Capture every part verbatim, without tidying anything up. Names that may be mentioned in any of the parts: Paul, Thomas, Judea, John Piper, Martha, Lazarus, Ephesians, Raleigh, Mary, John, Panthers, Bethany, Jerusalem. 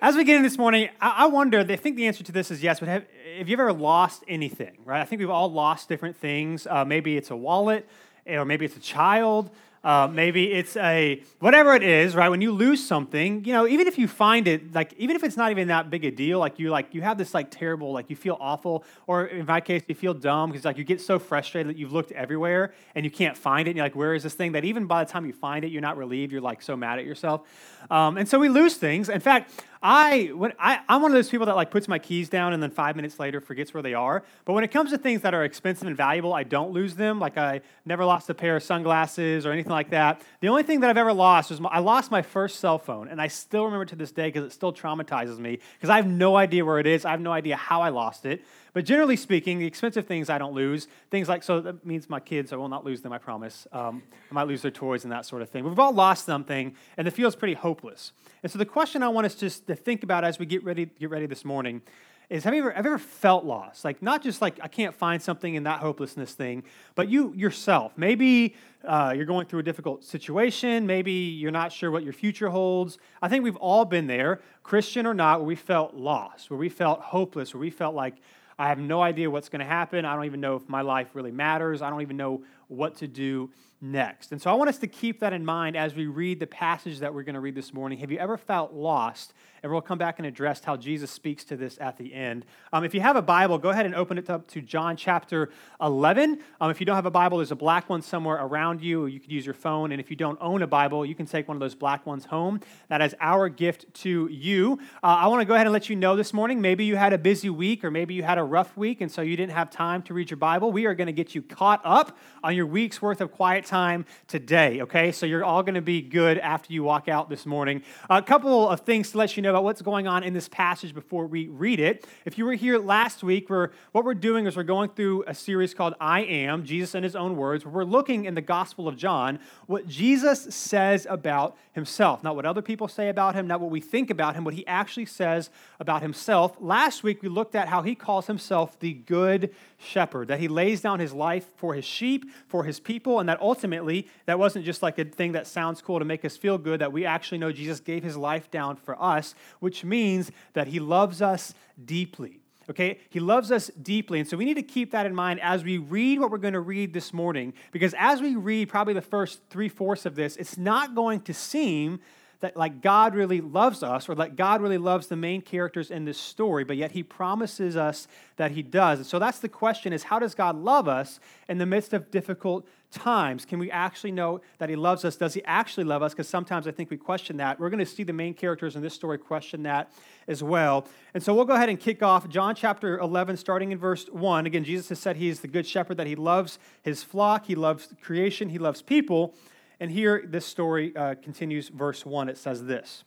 as we get in this morning, I, I wonder, I think the answer to this is yes, but have, have you ever lost anything, right? I think we've all lost different things. Uh, maybe it's a wallet, or maybe it's a child, uh, maybe it's a, whatever it is, right? When you lose something, you know, even if you find it, like, even if it's not even that big a deal, like, you like you have this, like, terrible, like, you feel awful, or in my case, you feel dumb, because, like, you get so frustrated that you've looked everywhere, and you can't find it, and you're like, where is this thing? That even by the time you find it, you're not relieved, you're, like, so mad at yourself. Um, and so we lose things. In fact, I, when I, I'm one of those people that, like, puts my keys down and then five minutes later forgets where they are. But when it comes to things that are expensive and valuable, I don't lose them. Like, I never lost a pair of sunglasses or anything like that. The only thing that I've ever lost was my, I lost my first cell phone, and I still remember it to this day because it still traumatizes me because I have no idea where it is. I have no idea how I lost it. But generally speaking, the expensive things I don't lose. Things like, so that means my kids, I will not lose them, I promise. Um, I might lose their toys and that sort of thing. We've all lost something, and it feels pretty hopeless. And so the question I want us just to think about as we get ready get ready this morning is, have you ever, have you ever felt lost? Like, not just like, I can't find something in that hopelessness thing, but you yourself. Maybe uh, you're going through a difficult situation. Maybe you're not sure what your future holds. I think we've all been there, Christian or not, where we felt lost, where we felt hopeless, where we felt like, I have no idea what's going to happen. I don't even know if my life really matters. I don't even know what to do next. And so I want us to keep that in mind as we read the passage that we're going to read this morning. Have you ever felt lost? And we'll come back and address how Jesus speaks to this at the end. Um, if you have a Bible, go ahead and open it up to John chapter eleven. Um, if you don't have a Bible, there's a black one somewhere around you. You could use your phone. And if you don't own a Bible, you can take one of those black ones home. That is our gift to you. Uh, I want to go ahead and let you know this morning, maybe you had a busy week or maybe you had a rough week and so you didn't have time to read your Bible. We are going to get you caught up on your week's worth of quiet time today, okay? So you're all going to be good after you walk out this morning. A couple of things to let you know about what's going on in this passage before we read it. If you were here last week, we're, what we're doing is we're going through a series called I Am, Jesus in His Own Words, where we're looking in the Gospel of John, what Jesus says about himself, not what other people say about him, not what we think about him, what he actually says about himself. Last week, we looked at how he calls himself the Good Shepherd, that he lays down his life for his sheep, for his people, and that ultimately, that wasn't just like a thing that sounds cool to make us feel good, that we actually know Jesus gave his life down for us, which means that he loves us deeply, okay? He loves us deeply, and so we need to keep that in mind as we read what we're going to read this morning, because as we read probably the first three-fourths of this, it's not going to seem that like God really loves us or that God really loves the main characters in this story, but yet he promises us that he does. And so that's the question is, how does God love us in the midst of difficult times? Can we actually know that he loves us? Does he actually love us? Because sometimes I think we question that. We're going to see the main characters in this story question that as well. And so we'll go ahead and kick off John chapter eleven, starting in verse one. Again, Jesus has said he is the good shepherd, that he loves his flock, he loves creation, he loves people. And here, this story uh, continues, verse one. It says this.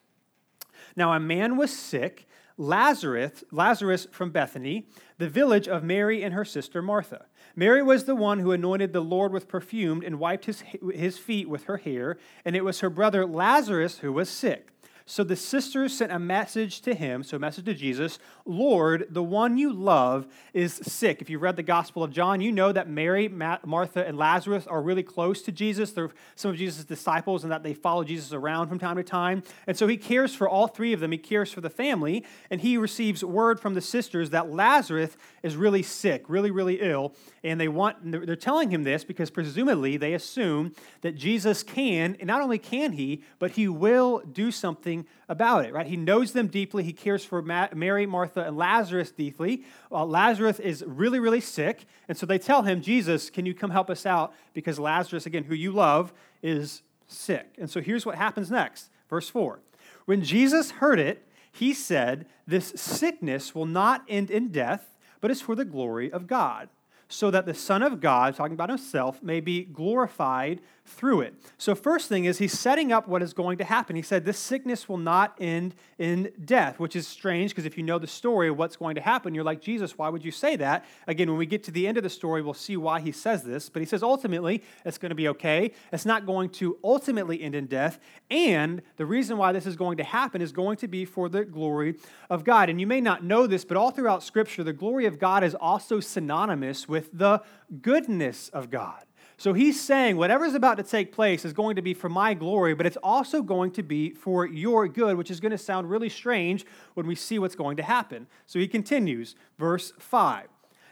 Now, a man was sick, Lazarus, Lazarus from Bethany, the village of Mary and her sister Martha. Mary was the one who anointed the Lord with perfume and wiped his, his feet with her hair, and it was her brother Lazarus who was sick. So the sisters sent a message to him, so a message to Jesus, Lord, the one you love is sick. If you read the Gospel of John, you know that Mary, Ma- Martha, and Lazarus are really close to Jesus. They're some of Jesus' disciples and that they follow Jesus around from time to time. And so he cares for all three of them. He cares for the family, and he receives word from the sisters that Lazarus is really sick, really, really ill. And they want, they're telling him this because presumably they assume that Jesus can, and not only can he, but he will do something about it, right? He knows them deeply. He cares for Ma- Mary, Martha, and Lazarus deeply. Uh, Lazarus is really, really sick. And so they tell him, Jesus, can you come help us out? Because Lazarus, again, who you love, is sick. And so here's what happens next. Verse four. When Jesus heard it, he said, this sickness will not end in death, but is for the glory of God, so that the Son of God, talking about himself, may be glorified through it. So first thing is he's setting up what is going to happen. He said this sickness will not end in death, which is strange because if you know the story of what's going to happen, you're like, Jesus, why would you say that? Again, when we get to the end of the story, we'll see why he says this. But he says ultimately, it's going to be okay. It's not going to ultimately end in death. And the reason why this is going to happen is going to be for the glory of God. And you may not know this, but all throughout Scripture, the glory of God is also synonymous with the goodness of God. So he's saying whatever is about to take place is going to be for my glory, but it's also going to be for your good, which is going to sound really strange when we see what's going to happen. So he continues, verse five.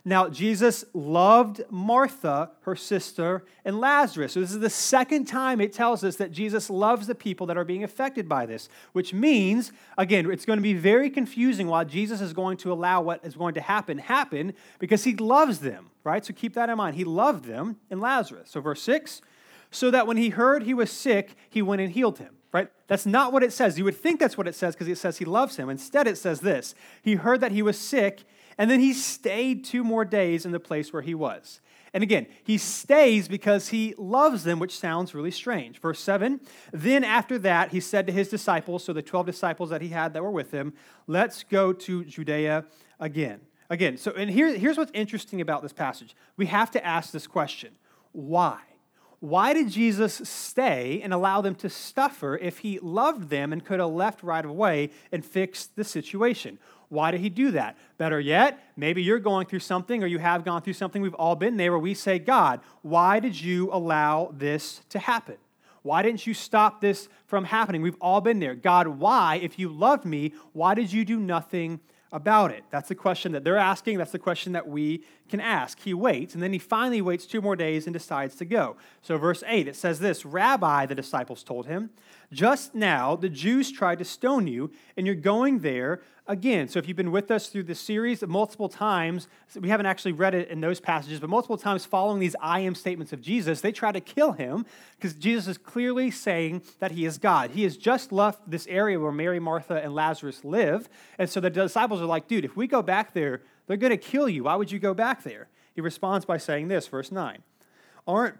Now, Jesus loved Martha, her sister, and Lazarus. So this is the second time it tells us that Jesus loves the people that are being affected by this, which means, again, it's going to be very confusing why Jesus is going to allow what is going to happen happen because he loves them, right? So keep that in mind. He loved them and Lazarus. So verse six, so that when he heard he was sick, he went and healed him. Right? That's not what it says. You would think that's what it says because it says he loves him. Instead, it says this. He heard that he was sick, and then he stayed two more days in the place where he was. And again, he stays because he loves them, which sounds really strange. Verse seven, then after that, he said to his disciples, so the twelve disciples that he had that were with him, let's go to Judea again. Again, so and here, here's what's interesting about this passage. We have to ask this question, why? Why did Jesus stay and allow them to suffer if he loved them and could have left right away and fixed the situation? Why did he do that? Better yet, maybe you're going through something or you have gone through something. We've all been there where we say, God, why did you allow this to happen? Why didn't you stop this from happening? We've all been there. God, why, if you loved me, why did you do nothing about it? That's the question that they're asking. That's the question that we can ask. He waits, and then he finally waits two more days and decides to go. So verse eight, it says this, Rabbi, the disciples told him, just now the Jews tried to stone you, and you're going there again. So if you've been with us through this series multiple times, we haven't actually read it in those passages, but multiple times following these I am statements of Jesus, they try to kill him because Jesus is clearly saying that he is God. He has just left this area where Mary, Martha, and Lazarus live. And so the disciples are like, dude, if we go back there, they're going to kill you. Why would you go back there? He responds by saying this, verse nine. Aren't,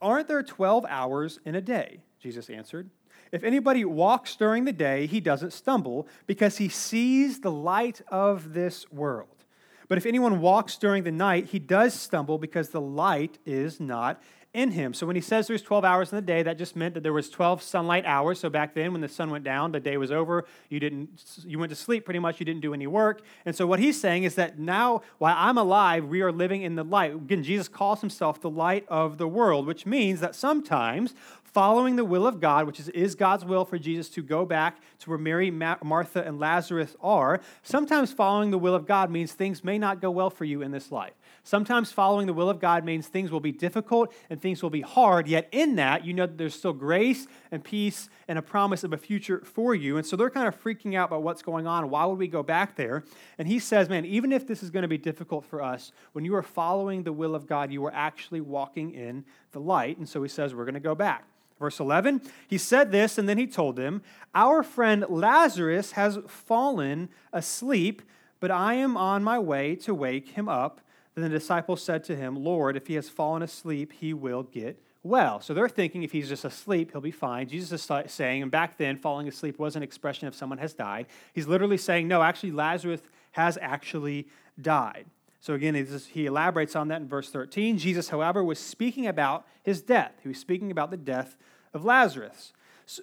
aren't there twelve hours in a day? Jesus answered. If anybody walks during the day, he doesn't stumble because he sees the light of this world. But if anyone walks during the night, he does stumble because the light is not in him. So when he says there's twelve hours in the day, that just meant that there was twelve sunlight hours. So back then when the sun went down, the day was over. You didn't, you went to sleep pretty much. You didn't do any work. And so what he's saying is that now while I'm alive, we are living in the light. Again, Jesus calls himself the light of the world, which means that sometimes following the will of God, which is, is God's will for Jesus to go back to where Mary, Ma- Martha, and Lazarus are, sometimes following the will of God means things may not go well for you in this life. Sometimes following the will of God means things will be difficult and things will be hard, yet in that, you know that there's still grace and peace and a promise of a future for you. And so they're kind of freaking out about what's going on. Why would we go back there? And he says, man, even if this is going to be difficult for us, when you are following the will of God, you are actually walking in the light. And so he says, we're going to go back. Verse eleven, he said this, and then he told them, our friend Lazarus has fallen asleep, but I am on my way to wake him up. And the disciples said to him, Lord, if he has fallen asleep, he will get well. So they're thinking if he's just asleep, he'll be fine. Jesus is saying, and back then, falling asleep was an expression of someone has died. He's literally saying, no, actually, Lazarus has actually died. So again, he elaborates on that in verse thirteen. Jesus, however, was speaking about his death. He was speaking about the death of Lazarus.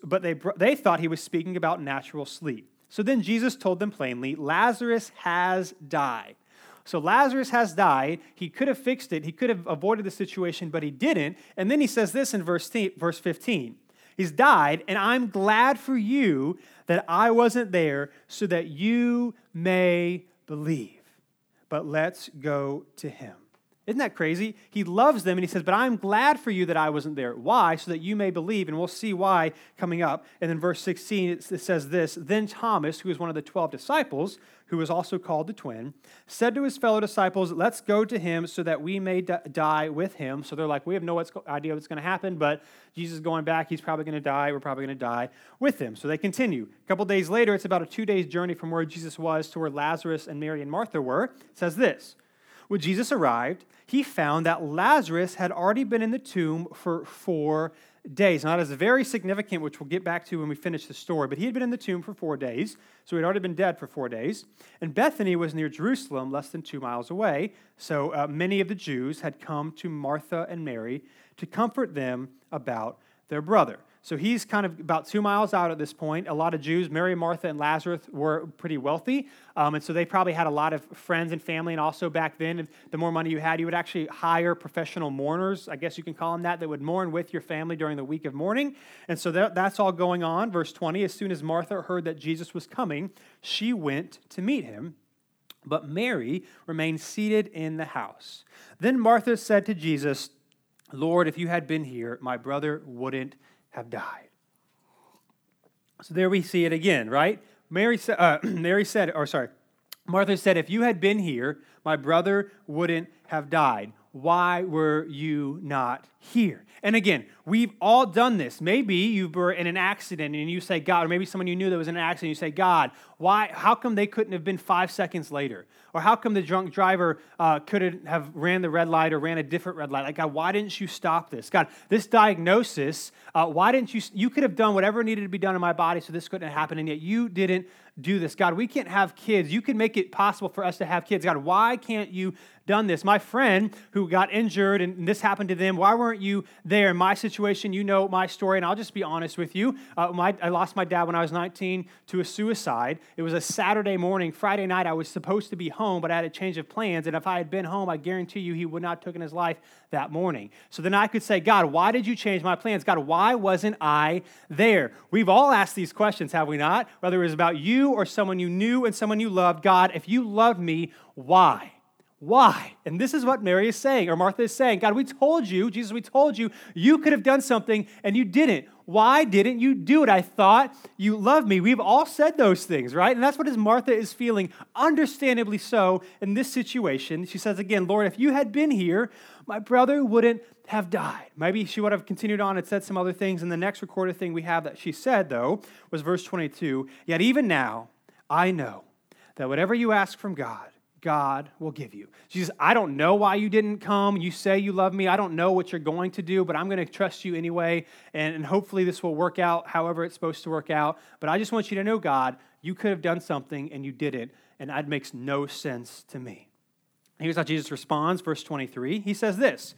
But they they thought he was speaking about natural sleep. So then Jesus told them plainly, Lazarus has died. So Lazarus has died. He could have fixed it. He could have avoided the situation, but he didn't. And then he says this in verse fifteen. He's died, and I'm glad for you that I wasn't there so that you may believe. But let's go to him. Isn't that crazy? He loves them, and he says, but I'm glad for you that I wasn't there. Why? So that you may believe, and we'll see why coming up. And in verse sixteen, it says this, then Thomas, who was one of the twelve disciples, who was also called the twin, said to his fellow disciples, let's go to him so that we may d- die with him. So they're like, we have no idea what's going to happen, but Jesus is going back. He's probably going to die. We're probably going to die with him. So they continue. A couple days later, it's about a two-day journey from where Jesus was to where Lazarus and Mary and Martha were. It says this, when Jesus arrived, he found that Lazarus had already been in the tomb for four days. Now, that is very significant, which we'll get back to when we finish the story, but he had been in the tomb for four days, so he'd already been dead for four days, and Bethany was near Jerusalem, less than two miles away, so uh, many of the Jews had come to Martha and Mary to comfort them about their brother. So he's kind of about two miles out at this point. A lot of Jews, Mary, Martha, and Lazarus were pretty wealthy. Um, and so they probably had a lot of friends and family. And also back then, the more money you had, you would actually hire professional mourners, I guess you can call them that, that would mourn with your family during the week of mourning. And so that, that's all going on. Verse twenty, as soon as Martha heard that Jesus was coming, she went to meet him. But Mary remained seated in the house. Then Martha said to Jesus, "Lord, if you had been here, my brother wouldn't have died." So there we see it again, right? Mary, uh, Mary said, or sorry, Martha said, "If you had been here, my brother wouldn't have died. Why were you not here?" And again, we've all done this. Maybe you were in an accident and you say, God, or maybe someone you knew that was in an accident, you say, God, why? How come they couldn't have been five seconds later? Or how come the drunk driver uh, couldn't have ran the red light or ran a different red light? Like, God, why didn't you stop this? God, this diagnosis, uh, why didn't you, you could have done whatever needed to be done in my body so this couldn't happen, and yet you didn't do this. God, we can't have kids. You can make it possible for us to have kids. God, why can't you done this? My friend who got injured and this happened to them, why weren't you there? In my situation, you know my story, and I'll just be honest with you. Uh, my, I lost my dad when I was nineteen to a suicide. It was a Saturday morning. Friday night, I was supposed to be home, but I had a change of plans, and if I had been home, I guarantee you he would not have taken his life that morning. So then I could say, God, why did you change my plans? God, why wasn't I there? We've all asked these questions, have we not? Whether it was about you or someone you knew and someone you loved. God, if you loved me, why? Why? And this is what Mary is saying, or Martha is saying. God, we told you, Jesus, we told you, you could have done something and you didn't. Why didn't you do it? I thought you loved me. We've all said those things, right? And that's what Martha is feeling, understandably so, in this situation. She says again, Lord, if you had been here, my brother wouldn't have died. Maybe she would have continued on and said some other things. And the next recorded thing we have that she said, though, was verse twenty-two, "Yet even now I know that whatever you ask from God, God will give you." Jesus, I don't know why you didn't come. You say you love me. I don't know what you're going to do, but I'm going to trust you anyway, and, and hopefully this will work out however it's supposed to work out. But I just want you to know, God, you could have done something, and you didn't, and that makes no sense to me. Here's how Jesus responds, verse twenty-three. He says this,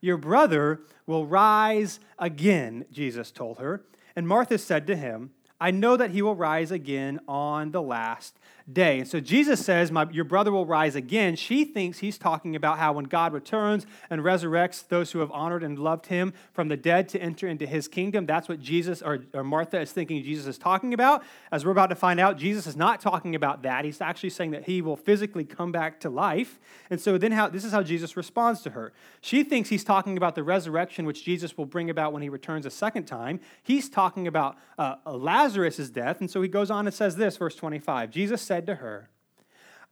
"Your brother will rise again," Jesus told her. And Martha said to him, "I know that he will rise again on the last day." And so Jesus says, My, your brother will rise again. She thinks he's talking about how when God returns and resurrects those who have honored and loved him from the dead to enter into his kingdom. That's what Jesus or, or Martha is thinking Jesus is talking about. As we're about to find out, Jesus is not talking about that. He's actually saying that he will physically come back to life. And so then how this is how Jesus responds to her. She thinks he's talking about the resurrection, which Jesus will bring about when he returns a second time. He's talking about uh, Lazarus. Lazarus' death, and so he goes on and says this, verse twenty-five, Jesus said to her,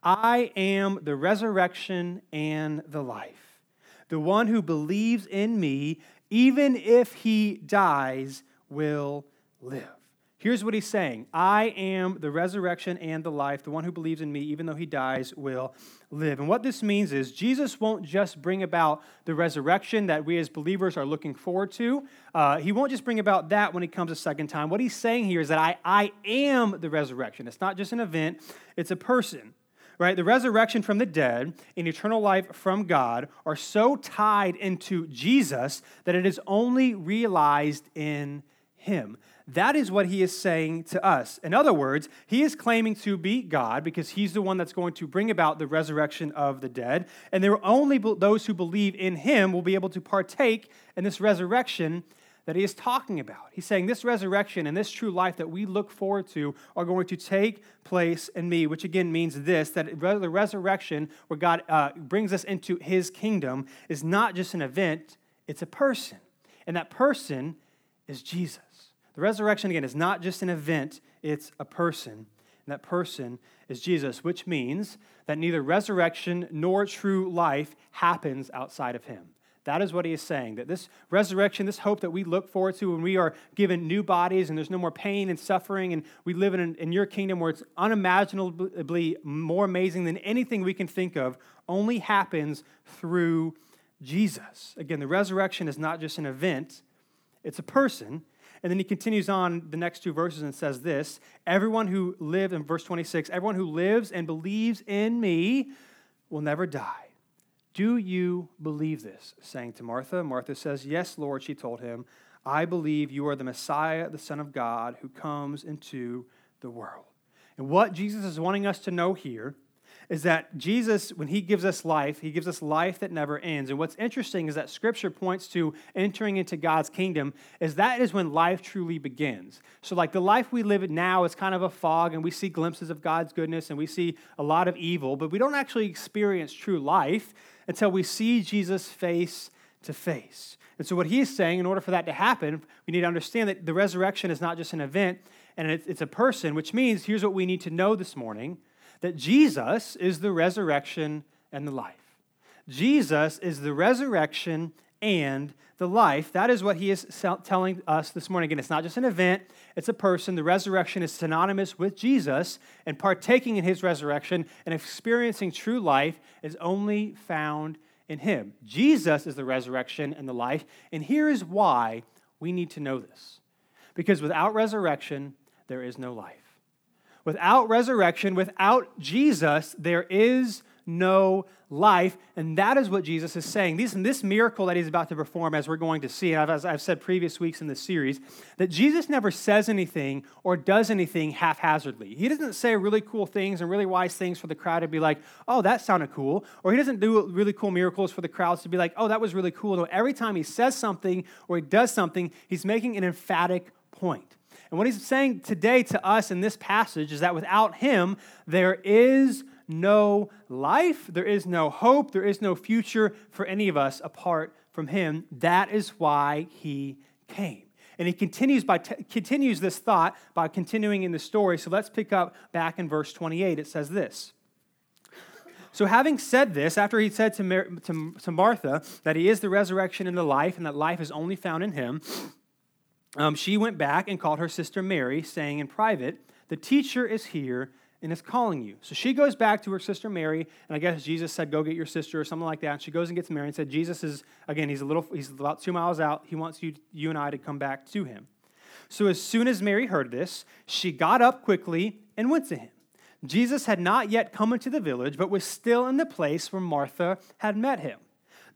"I am the resurrection and the life. The one who believes in me, even if he dies, will live." Here's what he's saying. I am the resurrection and the life. The one who believes in me, even though he dies, will live. And what this means is Jesus won't just bring about the resurrection that we as believers are looking forward to. Uh, he won't just bring about that when he comes a second time. What he's saying here is that I, I am the resurrection. It's not just an event. It's a person. Right, the resurrection from the dead and eternal life from God are so tied into Jesus that it is only realized in him. That is what he is saying to us. In other words, he is claiming to be God because he's the one that's going to bring about the resurrection of the dead, and there are only those who believe in him will be able to partake in this resurrection that he is talking about. He's saying this resurrection and this true life that we look forward to are going to take place in me, which again means this, that the resurrection where God uh, brings us into his kingdom is not just an event, it's a person, and that person is Jesus. The resurrection, again, is not just an event, it's a person. And that person is Jesus, which means that neither resurrection nor true life happens outside of him. That is what he is saying, that this resurrection, this hope that we look forward to when we are given new bodies and there's no more pain and suffering and we live in, an, in your kingdom where it's unimaginably more amazing than anything we can think of, only happens through Jesus. Again, the resurrection is not just an event, it's a person. And then he continues on the next two verses and says this, everyone who lived, in verse twenty-six, everyone who lives and believes in me will never die. Do you believe this? Saying to Martha, Martha says, yes, Lord, she told him, I believe you are the Messiah, the Son of God, who comes into the world. And what Jesus is wanting us to know here is that Jesus, when he gives us life, he gives us life that never ends. And what's interesting is that Scripture points to entering into God's kingdom, is that is when life truly begins. So like the life we live now is kind of a fog, and we see glimpses of God's goodness, and we see a lot of evil, but we don't actually experience true life until we see Jesus face to face. And so what he is saying, in order for that to happen, we need to understand that the resurrection is not just an event, and it's a person, which means, here's what we need to know this morning, that Jesus is the resurrection and the life. Jesus is the resurrection and the life. That is what he is telling us this morning. Again, it's not just an event, it's a person. The resurrection is synonymous with Jesus, and partaking in his resurrection and experiencing true life is only found in him. Jesus is the resurrection and the life, and here is why we need to know this. Because without resurrection, there is no life. Without resurrection, without Jesus, there is no life. And that is what Jesus is saying. This, this miracle that he's about to perform, as we're going to see, and I've, as I've said previous weeks in this series, that Jesus never says anything or does anything haphazardly. He doesn't say really cool things and really wise things for the crowd to be like, oh, that sounded cool. Or he doesn't do really cool miracles for the crowds to be like, oh, that was really cool. No, every time he says something or he does something, he's making an emphatic point. And what he's saying today to us in this passage is that without him, there is no life, there is no hope, there is no future for any of us apart from him. That is why he came. And he continues by t- continues this thought by continuing in the story. So let's pick up back in verse twenty-eight. It says this. So having said this, after he said to, Mar- to, to Martha that he is the resurrection and the life, and that life is only found in him, Um, she went back and called her sister Mary, saying in private, the teacher is here and is calling you. So she goes back to her sister Mary, and I guess Jesus said, go get your sister or something like that. And she goes and gets Mary and said, Jesus is, again, he's a little, he's about two miles out. He wants you, you and I to come back to him. So as soon as Mary heard this, she got up quickly and went to him. Jesus had not yet come into the village, but was still in the place where Martha had met him.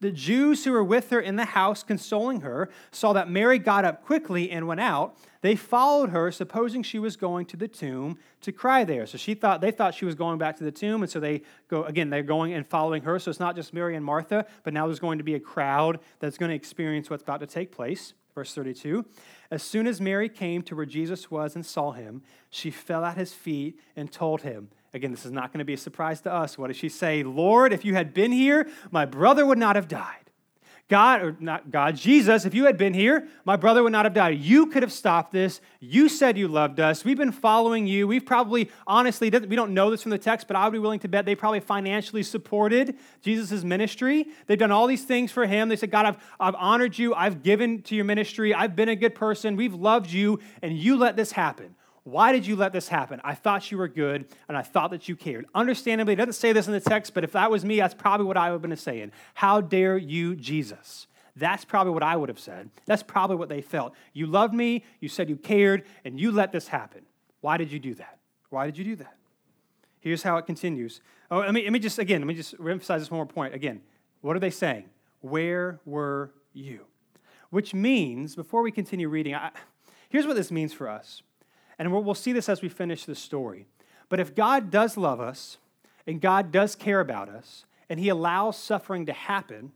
The Jews who were with her in the house consoling her saw that Mary got up quickly and went out. They followed her, supposing she was going to the tomb to cry there. So she thought they thought she was going back to the tomb, and so they go again, they're going and following her. So it's not just Mary and Martha, but now there's going to be a crowd that's going to experience what's about to take place. Verse thirty-two, as soon as Mary came to where Jesus was and saw him, she fell at his feet and told him. Again, this is not going to be a surprise to us. What does she say? Lord, if you had been here, my brother would not have died. God, or not God, Jesus, if you had been here, my brother would not have died. You could have stopped this. You said you loved us. We've been following you. We've probably, honestly, we don't know this from the text, but I would be willing to bet they probably financially supported Jesus' ministry. They've done all these things for him. They said, God, I've, I've honored you. I've given to your ministry. I've been a good person. We've loved you, and you let this happen. Why did you let this happen? I thought you were good, and I thought that you cared. Understandably, it doesn't say this in the text, but if that was me, that's probably what I would have been saying. How dare you, Jesus? That's probably what I would have said. That's probably what they felt. You loved me, you said you cared, and you let this happen. Why did you do that? Why did you do that? Here's how it continues. Oh, let me, let me just, again, let me just emphasize this one more point. Again, what are they saying? Where were you? Which means, before we continue reading, I, here's what this means for us. And we'll see this as we finish this story. But if God does love us, and God does care about us, and he allows suffering to happen,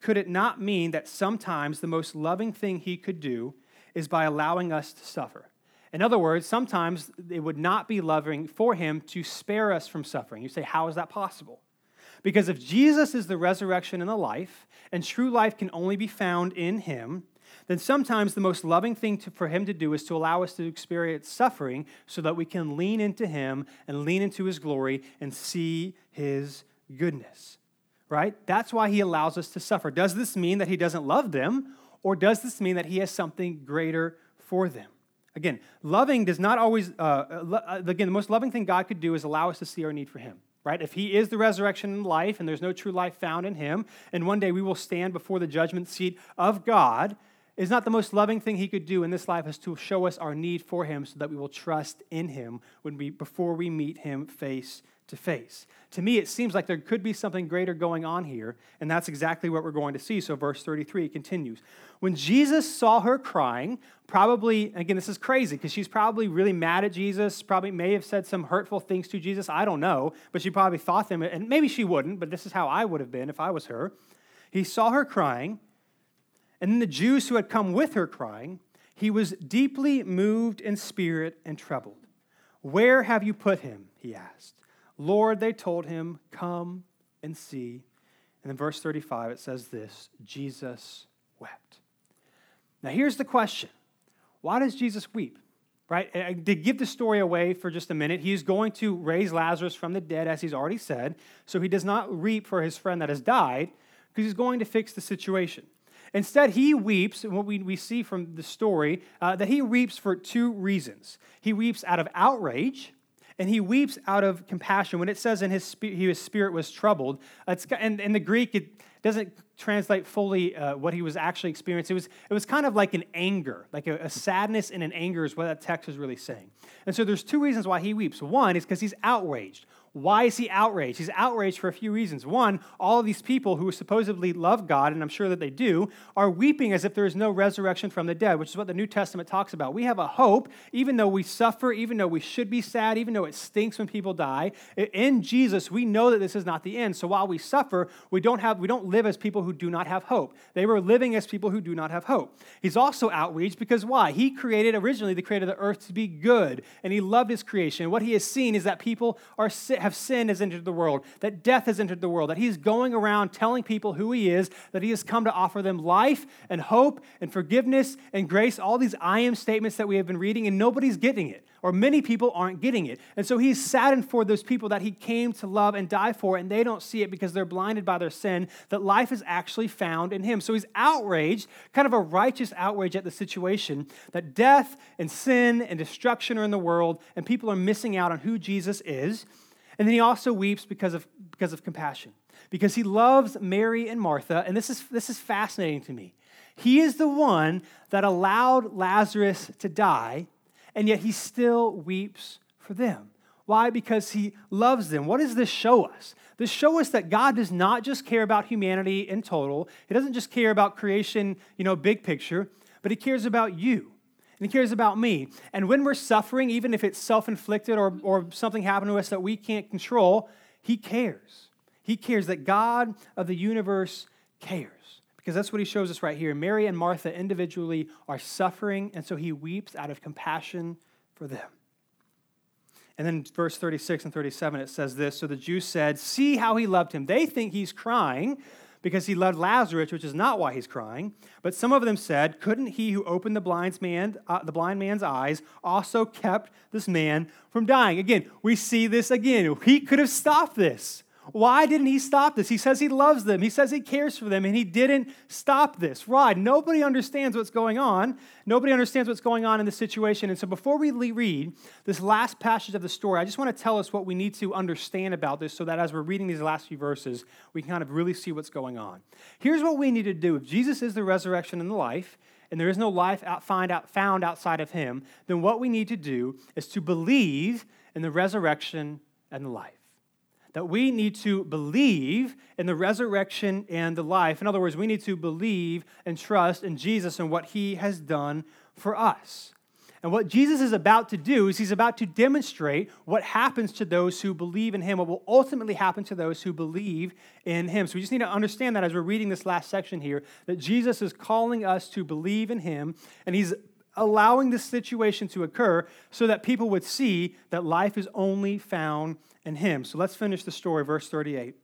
could it not mean that sometimes the most loving thing he could do is by allowing us to suffer? In other words, sometimes it would not be loving for him to spare us from suffering. You say, how is that possible? Because if Jesus is the resurrection and the life, and true life can only be found in him, then sometimes the most loving thing to, for him to do is to allow us to experience suffering so that we can lean into him and lean into his glory and see his goodness, right? That's why he allows us to suffer. Does this mean that he doesn't love them, or does this mean that he has something greater for them? Again, loving does not always, uh, lo- again, the most loving thing God could do is allow us to see our need for him. Right? If he is the resurrection and life, and there's no true life found in him, and one day we will stand before the judgment seat of God, It's not the most loving thing he could do in this life is to show us our need for him so that we will trust in him when we before we meet him face to face. To me, it seems like there could be something greater going on here, and that's exactly what we're going to see. So verse thirty-three continues. When Jesus saw her crying, probably, again, this is crazy, because she's probably really mad at Jesus, probably may have said some hurtful things to Jesus, I don't know, but she probably thought them, and maybe she wouldn't, but this is how I would have been if I was her. He saw her crying, and then the Jews who had come with her crying, he was deeply moved in spirit and troubled. "Where have you put him?" he asked. "Lord," they told him, "come and see." And in verse thirty-five, it says this, Jesus wept. Now, here's the question. Why does Jesus weep? Right? And to give the story away for just a minute, he is going to raise Lazarus from the dead, as he's already said, so he does not weep for his friend that has died, because he's going to fix the situation. Instead, he weeps, and what we, we see from the story, uh, that he weeps for two reasons. He weeps out of outrage, and he weeps out of compassion. When it says in his spirit, his spirit was troubled, it's, and in the Greek, it doesn't translate fully uh, what he was actually experiencing. It was, it was kind of like an anger, like a, a sadness and an anger is what that text is really saying. And so there's two reasons why he weeps. One is because he's outraged. Why is he outraged? He's outraged for a few reasons. One, all of these people who supposedly love God, and I'm sure that they do, are weeping as if there is no resurrection from the dead, which is what the New Testament talks about. We have a hope, even though we suffer, even though we should be sad, even though it stinks when people die. In Jesus, we know that this is not the end. So while we suffer, we don't have, we don't live as people who do not have hope. They were living as people who do not have hope. He's also outraged because why? He created originally the creator of the earth to be good, and he loved his creation. What he has seen is that people are sick. Have sin has entered the world, that death has entered the world, that he's going around telling people who he is, that he has come to offer them life and hope and forgiveness and grace, all these I am statements that we have been reading, and nobody's getting it, or many people aren't getting it. And so he's saddened for those people that he came to love and die for, and they don't see it because they're blinded by their sin, that life is actually found in him. So he's outraged, kind of a righteous outrage at the situation, that death and sin and destruction are in the world, and people are missing out on who Jesus is. And then he also weeps because of, because of compassion, because he loves Mary and Martha, and this is, this is fascinating to me. He is the one that allowed Lazarus to die, and yet he still weeps for them. Why? Because he loves them. What does this show us? This shows us that God does not just care about humanity in total. He doesn't just care about creation, you know, big picture, but he cares about you. And he cares about me. And when we're suffering, even if it's self-inflicted or, or something happened to us that we can't control, he cares. He cares that God of the universe cares. Because that's what he shows us right here. Mary and Martha individually are suffering, and so he weeps out of compassion for them. And then verse thirty-six and thirty-seven, it says this, so the Jews said, "See how he loved him." They think he's crying because he loved Lazarus, which is not why he's crying. But some of them said, "Couldn't he who opened the blind man, uh, the blind man's eyes also kept this man from dying?" Again, we see this again. He could have stopped this. Why didn't he stop this? He says he loves them. He says he cares for them, and he didn't stop this. Right? Nobody understands what's going on. Nobody understands what's going on in this situation. And so before we read this last passage of the story, I just want to tell us what we need to understand about this so that as we're reading these last few verses, we can kind of really see what's going on. Here's what we need to do. If Jesus is the resurrection and the life, and there is no life out, find out, found outside of him, then what we need to do is to believe in the resurrection and the life. That we need to believe in the resurrection and the life. In other words, we need to believe and trust in Jesus and what he has done for us. And what Jesus is about to do is he's about to demonstrate what happens to those who believe in him, what will ultimately happen to those who believe in him. So we just need to understand that as we're reading this last section here, that Jesus is calling us to believe in him, and he's allowing this situation to occur so that people would see that life is only found in him. So let's finish the story, verse thirty-eight.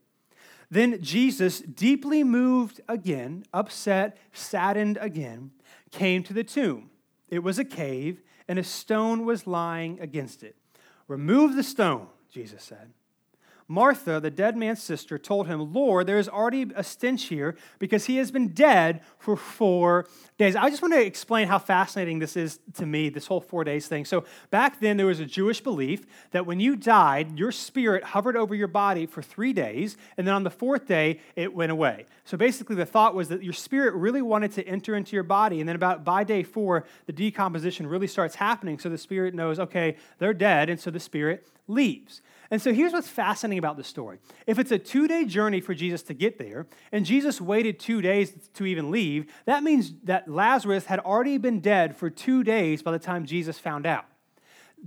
Then Jesus, deeply moved again, upset, saddened again, came to the tomb. It was a cave, and a stone was lying against it. "Remove the stone," Jesus said. Martha, the dead man's sister, told him, Lord, there is already a stench here because he has been dead for four days. I just want to explain how fascinating this is to me, this whole four days thing. So back then, there was a Jewish belief that when you died, your spirit hovered over your body for three days, and then on the fourth day, it went away. So basically, the thought was that your spirit really wanted to enter into your body, and then about by day four, the decomposition really starts happening, so the spirit knows, okay, they're dead, and so the spirit leaves. And so here's what's fascinating about this story. If it's a two-day journey for Jesus to get there, and Jesus waited two days to even leave, that means that Lazarus had already been dead for two days by the time Jesus found out.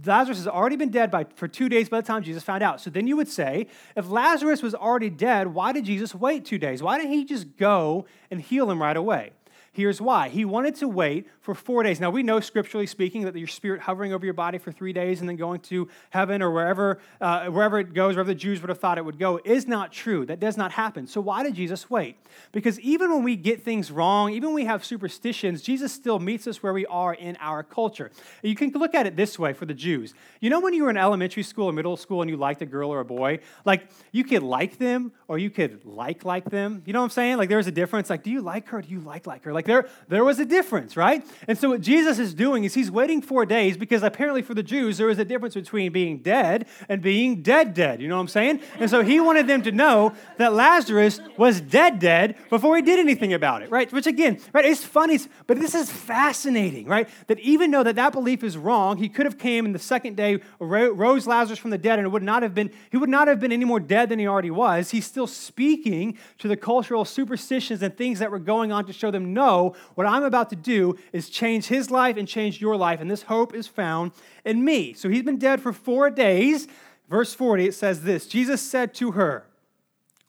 Lazarus has already been dead by, for two days by the time Jesus found out. So then you would say, if Lazarus was already dead, why did Jesus wait two days? Why didn't he just go and heal him right away? Here's why. He wanted to wait for four days. Now, we know, scripturally speaking, that your spirit hovering over your body for three days and then going to heaven or wherever uh, wherever it goes, wherever the Jews would have thought it would go, is not true. That does not happen. So why did Jesus wait? Because even when we get things wrong, even when we have superstitions, Jesus still meets us where we are in our culture. You can look at it this way for the Jews. You know when you were in elementary school or middle school and you liked a girl or a boy? Like, you could like them or you could like like them. You know what I'm saying? Like, there's a difference. Like, do you like her or do you like like her? Like, Like there, there was a difference, right? And so what Jesus is doing is he's waiting four days because apparently for the Jews, there was a difference between being dead and being dead dead. You know what I'm saying? And so he wanted them to know that Lazarus was dead dead before he did anything about it, right? Which again, right, it's funny, but this is fascinating, right? That even though that, that belief is wrong, he could have came in the second day, rose Lazarus from the dead, and it would not have been, he would not have been any more dead than he already was. He's still speaking to the cultural superstitions and things that were going on to show them, no, what I'm about to do is change his life and change your life, and this hope is found in me. So he's been dead for four days. Verse forty, it says this, Jesus said to her,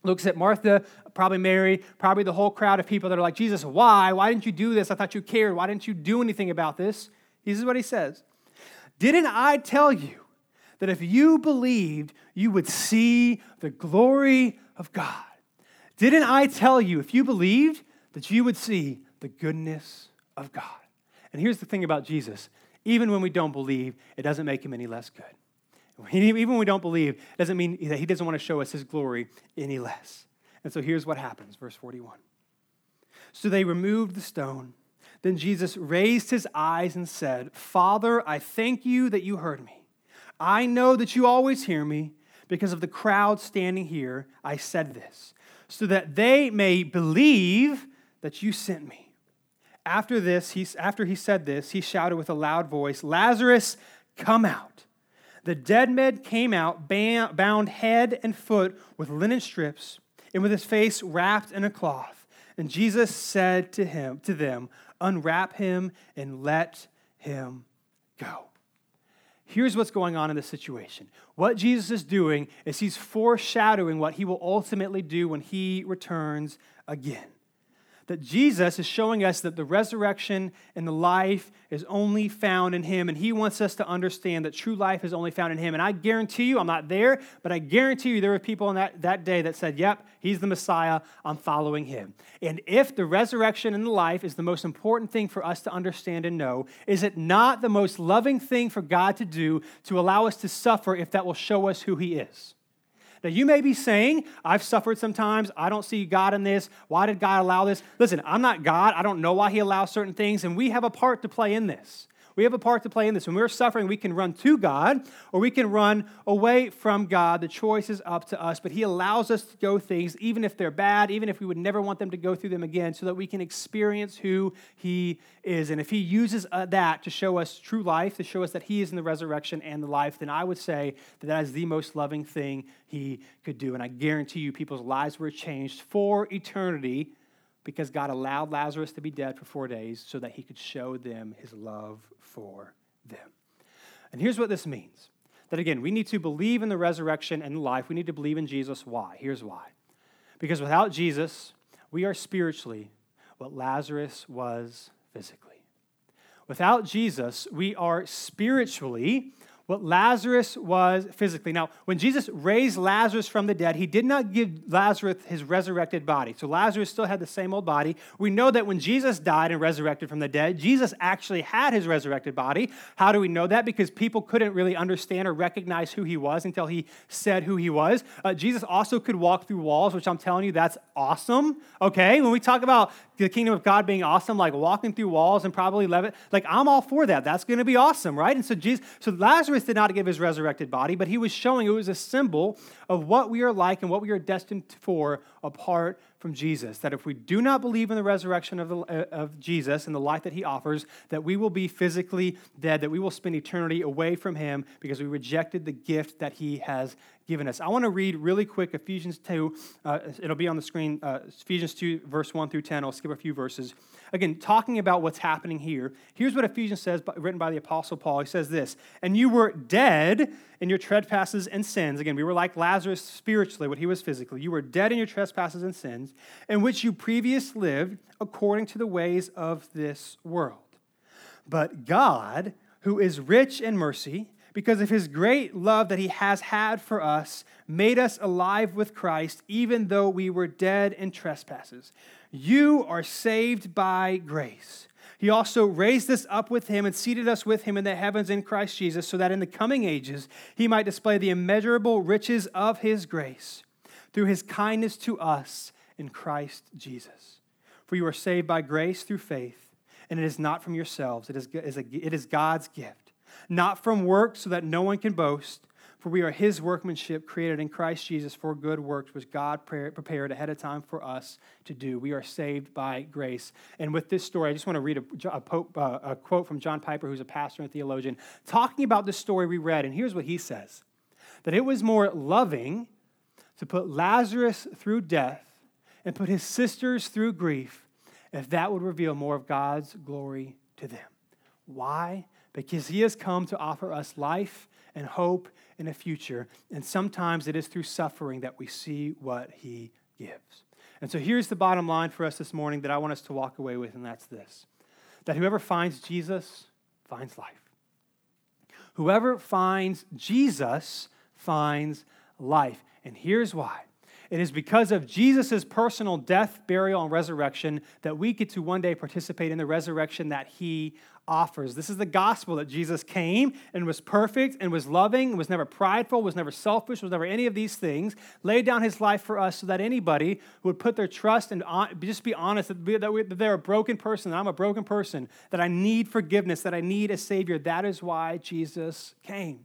looks at Martha, probably Mary, probably the whole crowd of people that are like, Jesus, why? Why didn't you do this? I thought you cared. Why didn't you do anything about this? This is what he says. Didn't I tell you that if you believed, you would see the glory of God? Didn't I tell you, if you believed, that you would see the goodness of God? And here's the thing about Jesus. Even when we don't believe, it doesn't make him any less good. Even when we don't believe, it doesn't mean that he doesn't want to show us his glory any less. And so here's what happens, verse forty-one. So they removed the stone. Then Jesus raised his eyes and said, Father, I thank you that you heard me. I know that you always hear me. Because of the crowd standing here, I said this, so that they may believe that you sent me. After this, he, after he said this, he shouted with a loud voice, Lazarus, come out. The dead man came out, bound head and foot with linen strips, and with his face wrapped in a cloth. And Jesus said to him, to them, unwrap him and let him go. Here's what's going on in this situation. What Jesus is doing is he's foreshadowing what he will ultimately do when he returns again. That Jesus is showing us that the resurrection and the life is only found in him, and he wants us to understand that true life is only found in him. And I guarantee you, I'm not there, but I guarantee you there were people on that, that day that said, yep, he's the Messiah, I'm following him. And if the resurrection and the life is the most important thing for us to understand and know, is it not the most loving thing for God to do to allow us to suffer if that will show us who he is? Now, you may be saying, I've suffered sometimes. I don't see God in this. Why did God allow this? Listen, I'm not God. I don't know why he allows certain things, and we have a part to play in this. We have a part to play in this. When we're suffering, we can run to God, or we can run away from God. The choice is up to us, but he allows us to go things, even if they're bad, even if we would never want them to go through them again, so that we can experience who he is. And if he uses that to show us true life, to show us that he is in the resurrection and the life, then I would say that that is the most loving thing he could do. And I guarantee you people's lives were changed for eternity because God allowed Lazarus to be dead for four days so that he could show them his love for them. And here's what this means. That again, we need to believe in the resurrection and life. We need to believe in Jesus. Why? Here's why. Because without Jesus, we are spiritually what Lazarus was physically. Without Jesus, we are spiritually what Lazarus was physically. Now, when Jesus raised Lazarus from the dead, he did not give Lazarus his resurrected body. So Lazarus still had the same old body. We know that when Jesus died and resurrected from the dead, Jesus actually had his resurrected body. How do we know that? Because people couldn't really understand or recognize who he was until he said who he was. Uh, Jesus also could walk through walls, which I'm telling you, that's awesome, okay? When we talk about the kingdom of God being awesome, like walking through walls and probably levitating, like I'm all for that. That's going to be awesome, right? And so Jesus, so Lazarus did not give his resurrected body, but he was showing it was a symbol of what we are like and what we are destined for apart from Jesus, that if we do not believe in the resurrection of, the, of Jesus and the life that he offers, that we will be physically dead, that we will spend eternity away from him because we rejected the gift that he has given us. I want to read really quick Ephesians two. Uh, it'll be on the screen, uh, Ephesians two, verse one through ten. I'll skip a few verses. Again, talking about what's happening here. Here's what Ephesians says, written by the Apostle Paul. He says this, "And you were dead in your trespasses and sins." Again, we were like Lazarus spiritually, what he was physically. "You were dead in your trespasses and sins, in which you previously lived according to the ways of this world. But God, who is rich in mercy, because of his great love that he has had for us, made us alive with Christ, even though we were dead in trespasses. You are saved by grace. He also raised us up with him and seated us with him in the heavens in Christ Jesus, so that in the coming ages he might display the immeasurable riches of his grace through his kindness to us in Christ Jesus. For you are saved by grace through faith, and it is not from yourselves. It is, it is God's gift, not from works, so that no one can boast. For we are his workmanship, created in Christ Jesus for good works, which God prepared ahead of time for us to do." We are saved by grace. And with this story, I just want to read a, a, Pope, uh, a quote from John Piper, who's a pastor and theologian, talking about this story we read. And here's what he says, that it was more loving to put Lazarus through death and put his sisters through grief if that would reveal more of God's glory to them. Why? Because he has come to offer us life and hope in a future, and sometimes it is through suffering that we see what he gives. And so here's the bottom line for us this morning that I want us to walk away with, and that's this, that whoever finds Jesus finds life. Whoever finds Jesus finds life, and here's why. It is because of Jesus' personal death, burial, and resurrection that we get to one day participate in the resurrection that he offers. This is the gospel, that Jesus came and was perfect and was loving, was never prideful, was never selfish, was never any of these things, laid down his life for us so that anybody who would put their trust and just be honest that they're a broken person, that I'm a broken person, that I need forgiveness, that I need a Savior. That is why Jesus came.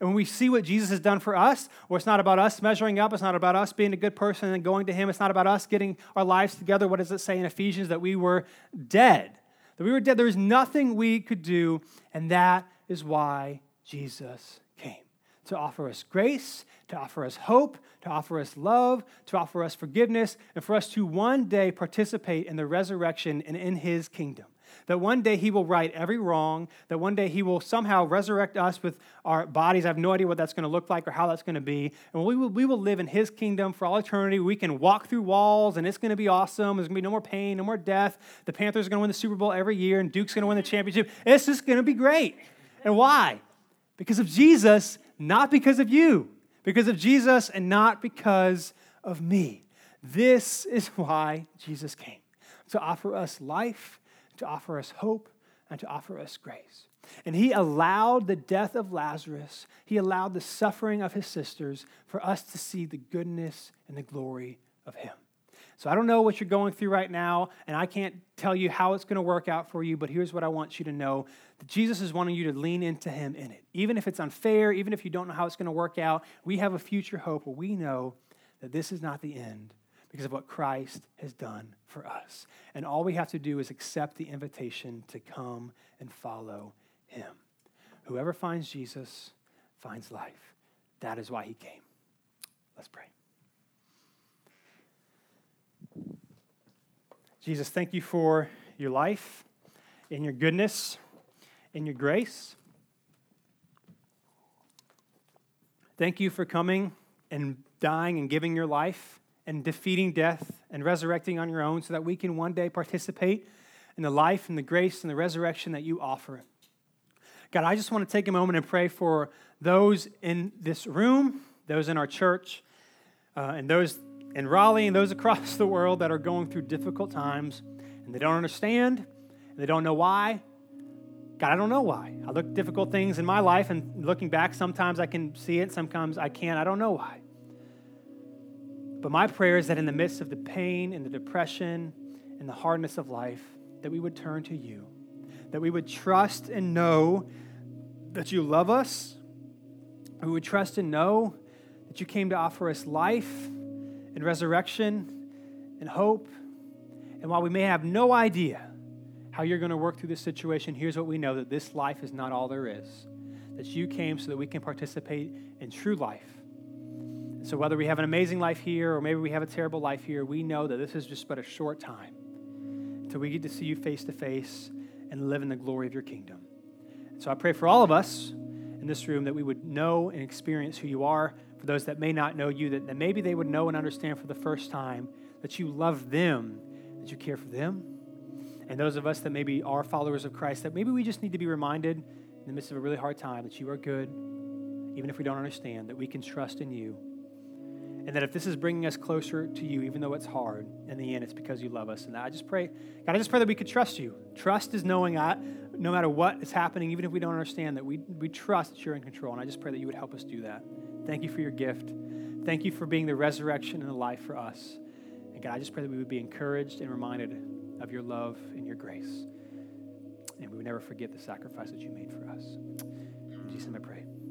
And when we see what Jesus has done for us, well, it's not about us measuring up. It's not about us being a good person and going to him. It's not about us getting our lives together. What does it say in Ephesians? That we were dead. That we were dead. There was nothing we could do, and that is why Jesus came, to offer us grace, to offer us hope, to offer us love, to offer us forgiveness, and for us to one day participate in the resurrection and in his kingdom. That one day he will right every wrong, that one day he will somehow resurrect us with our bodies. I have no idea what that's going to look like or how that's going to be. And we will, we will live in his kingdom for all eternity. We can walk through walls, and it's going to be awesome. There's going to be no more pain, no more death. The Panthers are going to win the Super Bowl every year, and Duke's going to win the championship. It's just going to be great. And why? Because of Jesus, not because of you. Because of Jesus and not because of me. This is why Jesus came, to offer us life, to offer us hope, and to offer us grace. And he allowed the death of Lazarus, he allowed the suffering of his sisters for us to see the goodness and the glory of him. So I don't know what you're going through right now, and I can't tell you how it's going to work out for you, but here's what I want you to know, that Jesus is wanting you to lean into him in it. Even if it's unfair, even if you don't know how it's going to work out, we have a future hope where we know that this is not the end, because of what Christ has done for us. And all we have to do is accept the invitation to come and follow him. Whoever finds Jesus finds life. That is why he came. Let's pray. Jesus, thank you for your life and your goodness and your grace. Thank you for coming and dying and giving your life and defeating death and resurrecting on your own so that we can one day participate in the life and the grace and the resurrection that you offer. God, I just want to take a moment and pray for those in this room, those in our church, uh, and those in Raleigh, and those across the world that are going through difficult times, and they don't understand, and they don't know why. God, I don't know why. I look at difficult things in my life, and looking back, sometimes I can see it, sometimes I can't. I don't know why. But my prayer is that in the midst of the pain and the depression and the hardness of life, that we would turn to you, that we would trust and know that you love us, we would trust and know that you came to offer us life and resurrection and hope. And while we may have no idea how you're going to work through this situation, here's what we know, that this life is not all there is, that you came so that we can participate in true life. So whether we have an amazing life here or maybe we have a terrible life here, we know that this is just but a short time until we get to see you face to face and live in the glory of your kingdom. So I pray for all of us in this room that we would know and experience who you are. For those that may not know you, that, that maybe they would know and understand for the first time that you love them, that you care for them. And those of us that maybe are followers of Christ, that maybe we just need to be reminded in the midst of a really hard time that you are good, even if we don't understand, that we can trust in you. And that if this is bringing us closer to you, even though it's hard, in the end, it's because you love us. And I just pray, God, I just pray that we could trust you. Trust is knowing that no matter what is happening, even if we don't understand, that we, we trust that you're in control. And I just pray that you would help us do that. Thank you for your gift. Thank you for being the resurrection and the life for us. And God, I just pray that we would be encouraged and reminded of your love and your grace. And we would never forget the sacrifice that you made for us. In Jesus' name I pray.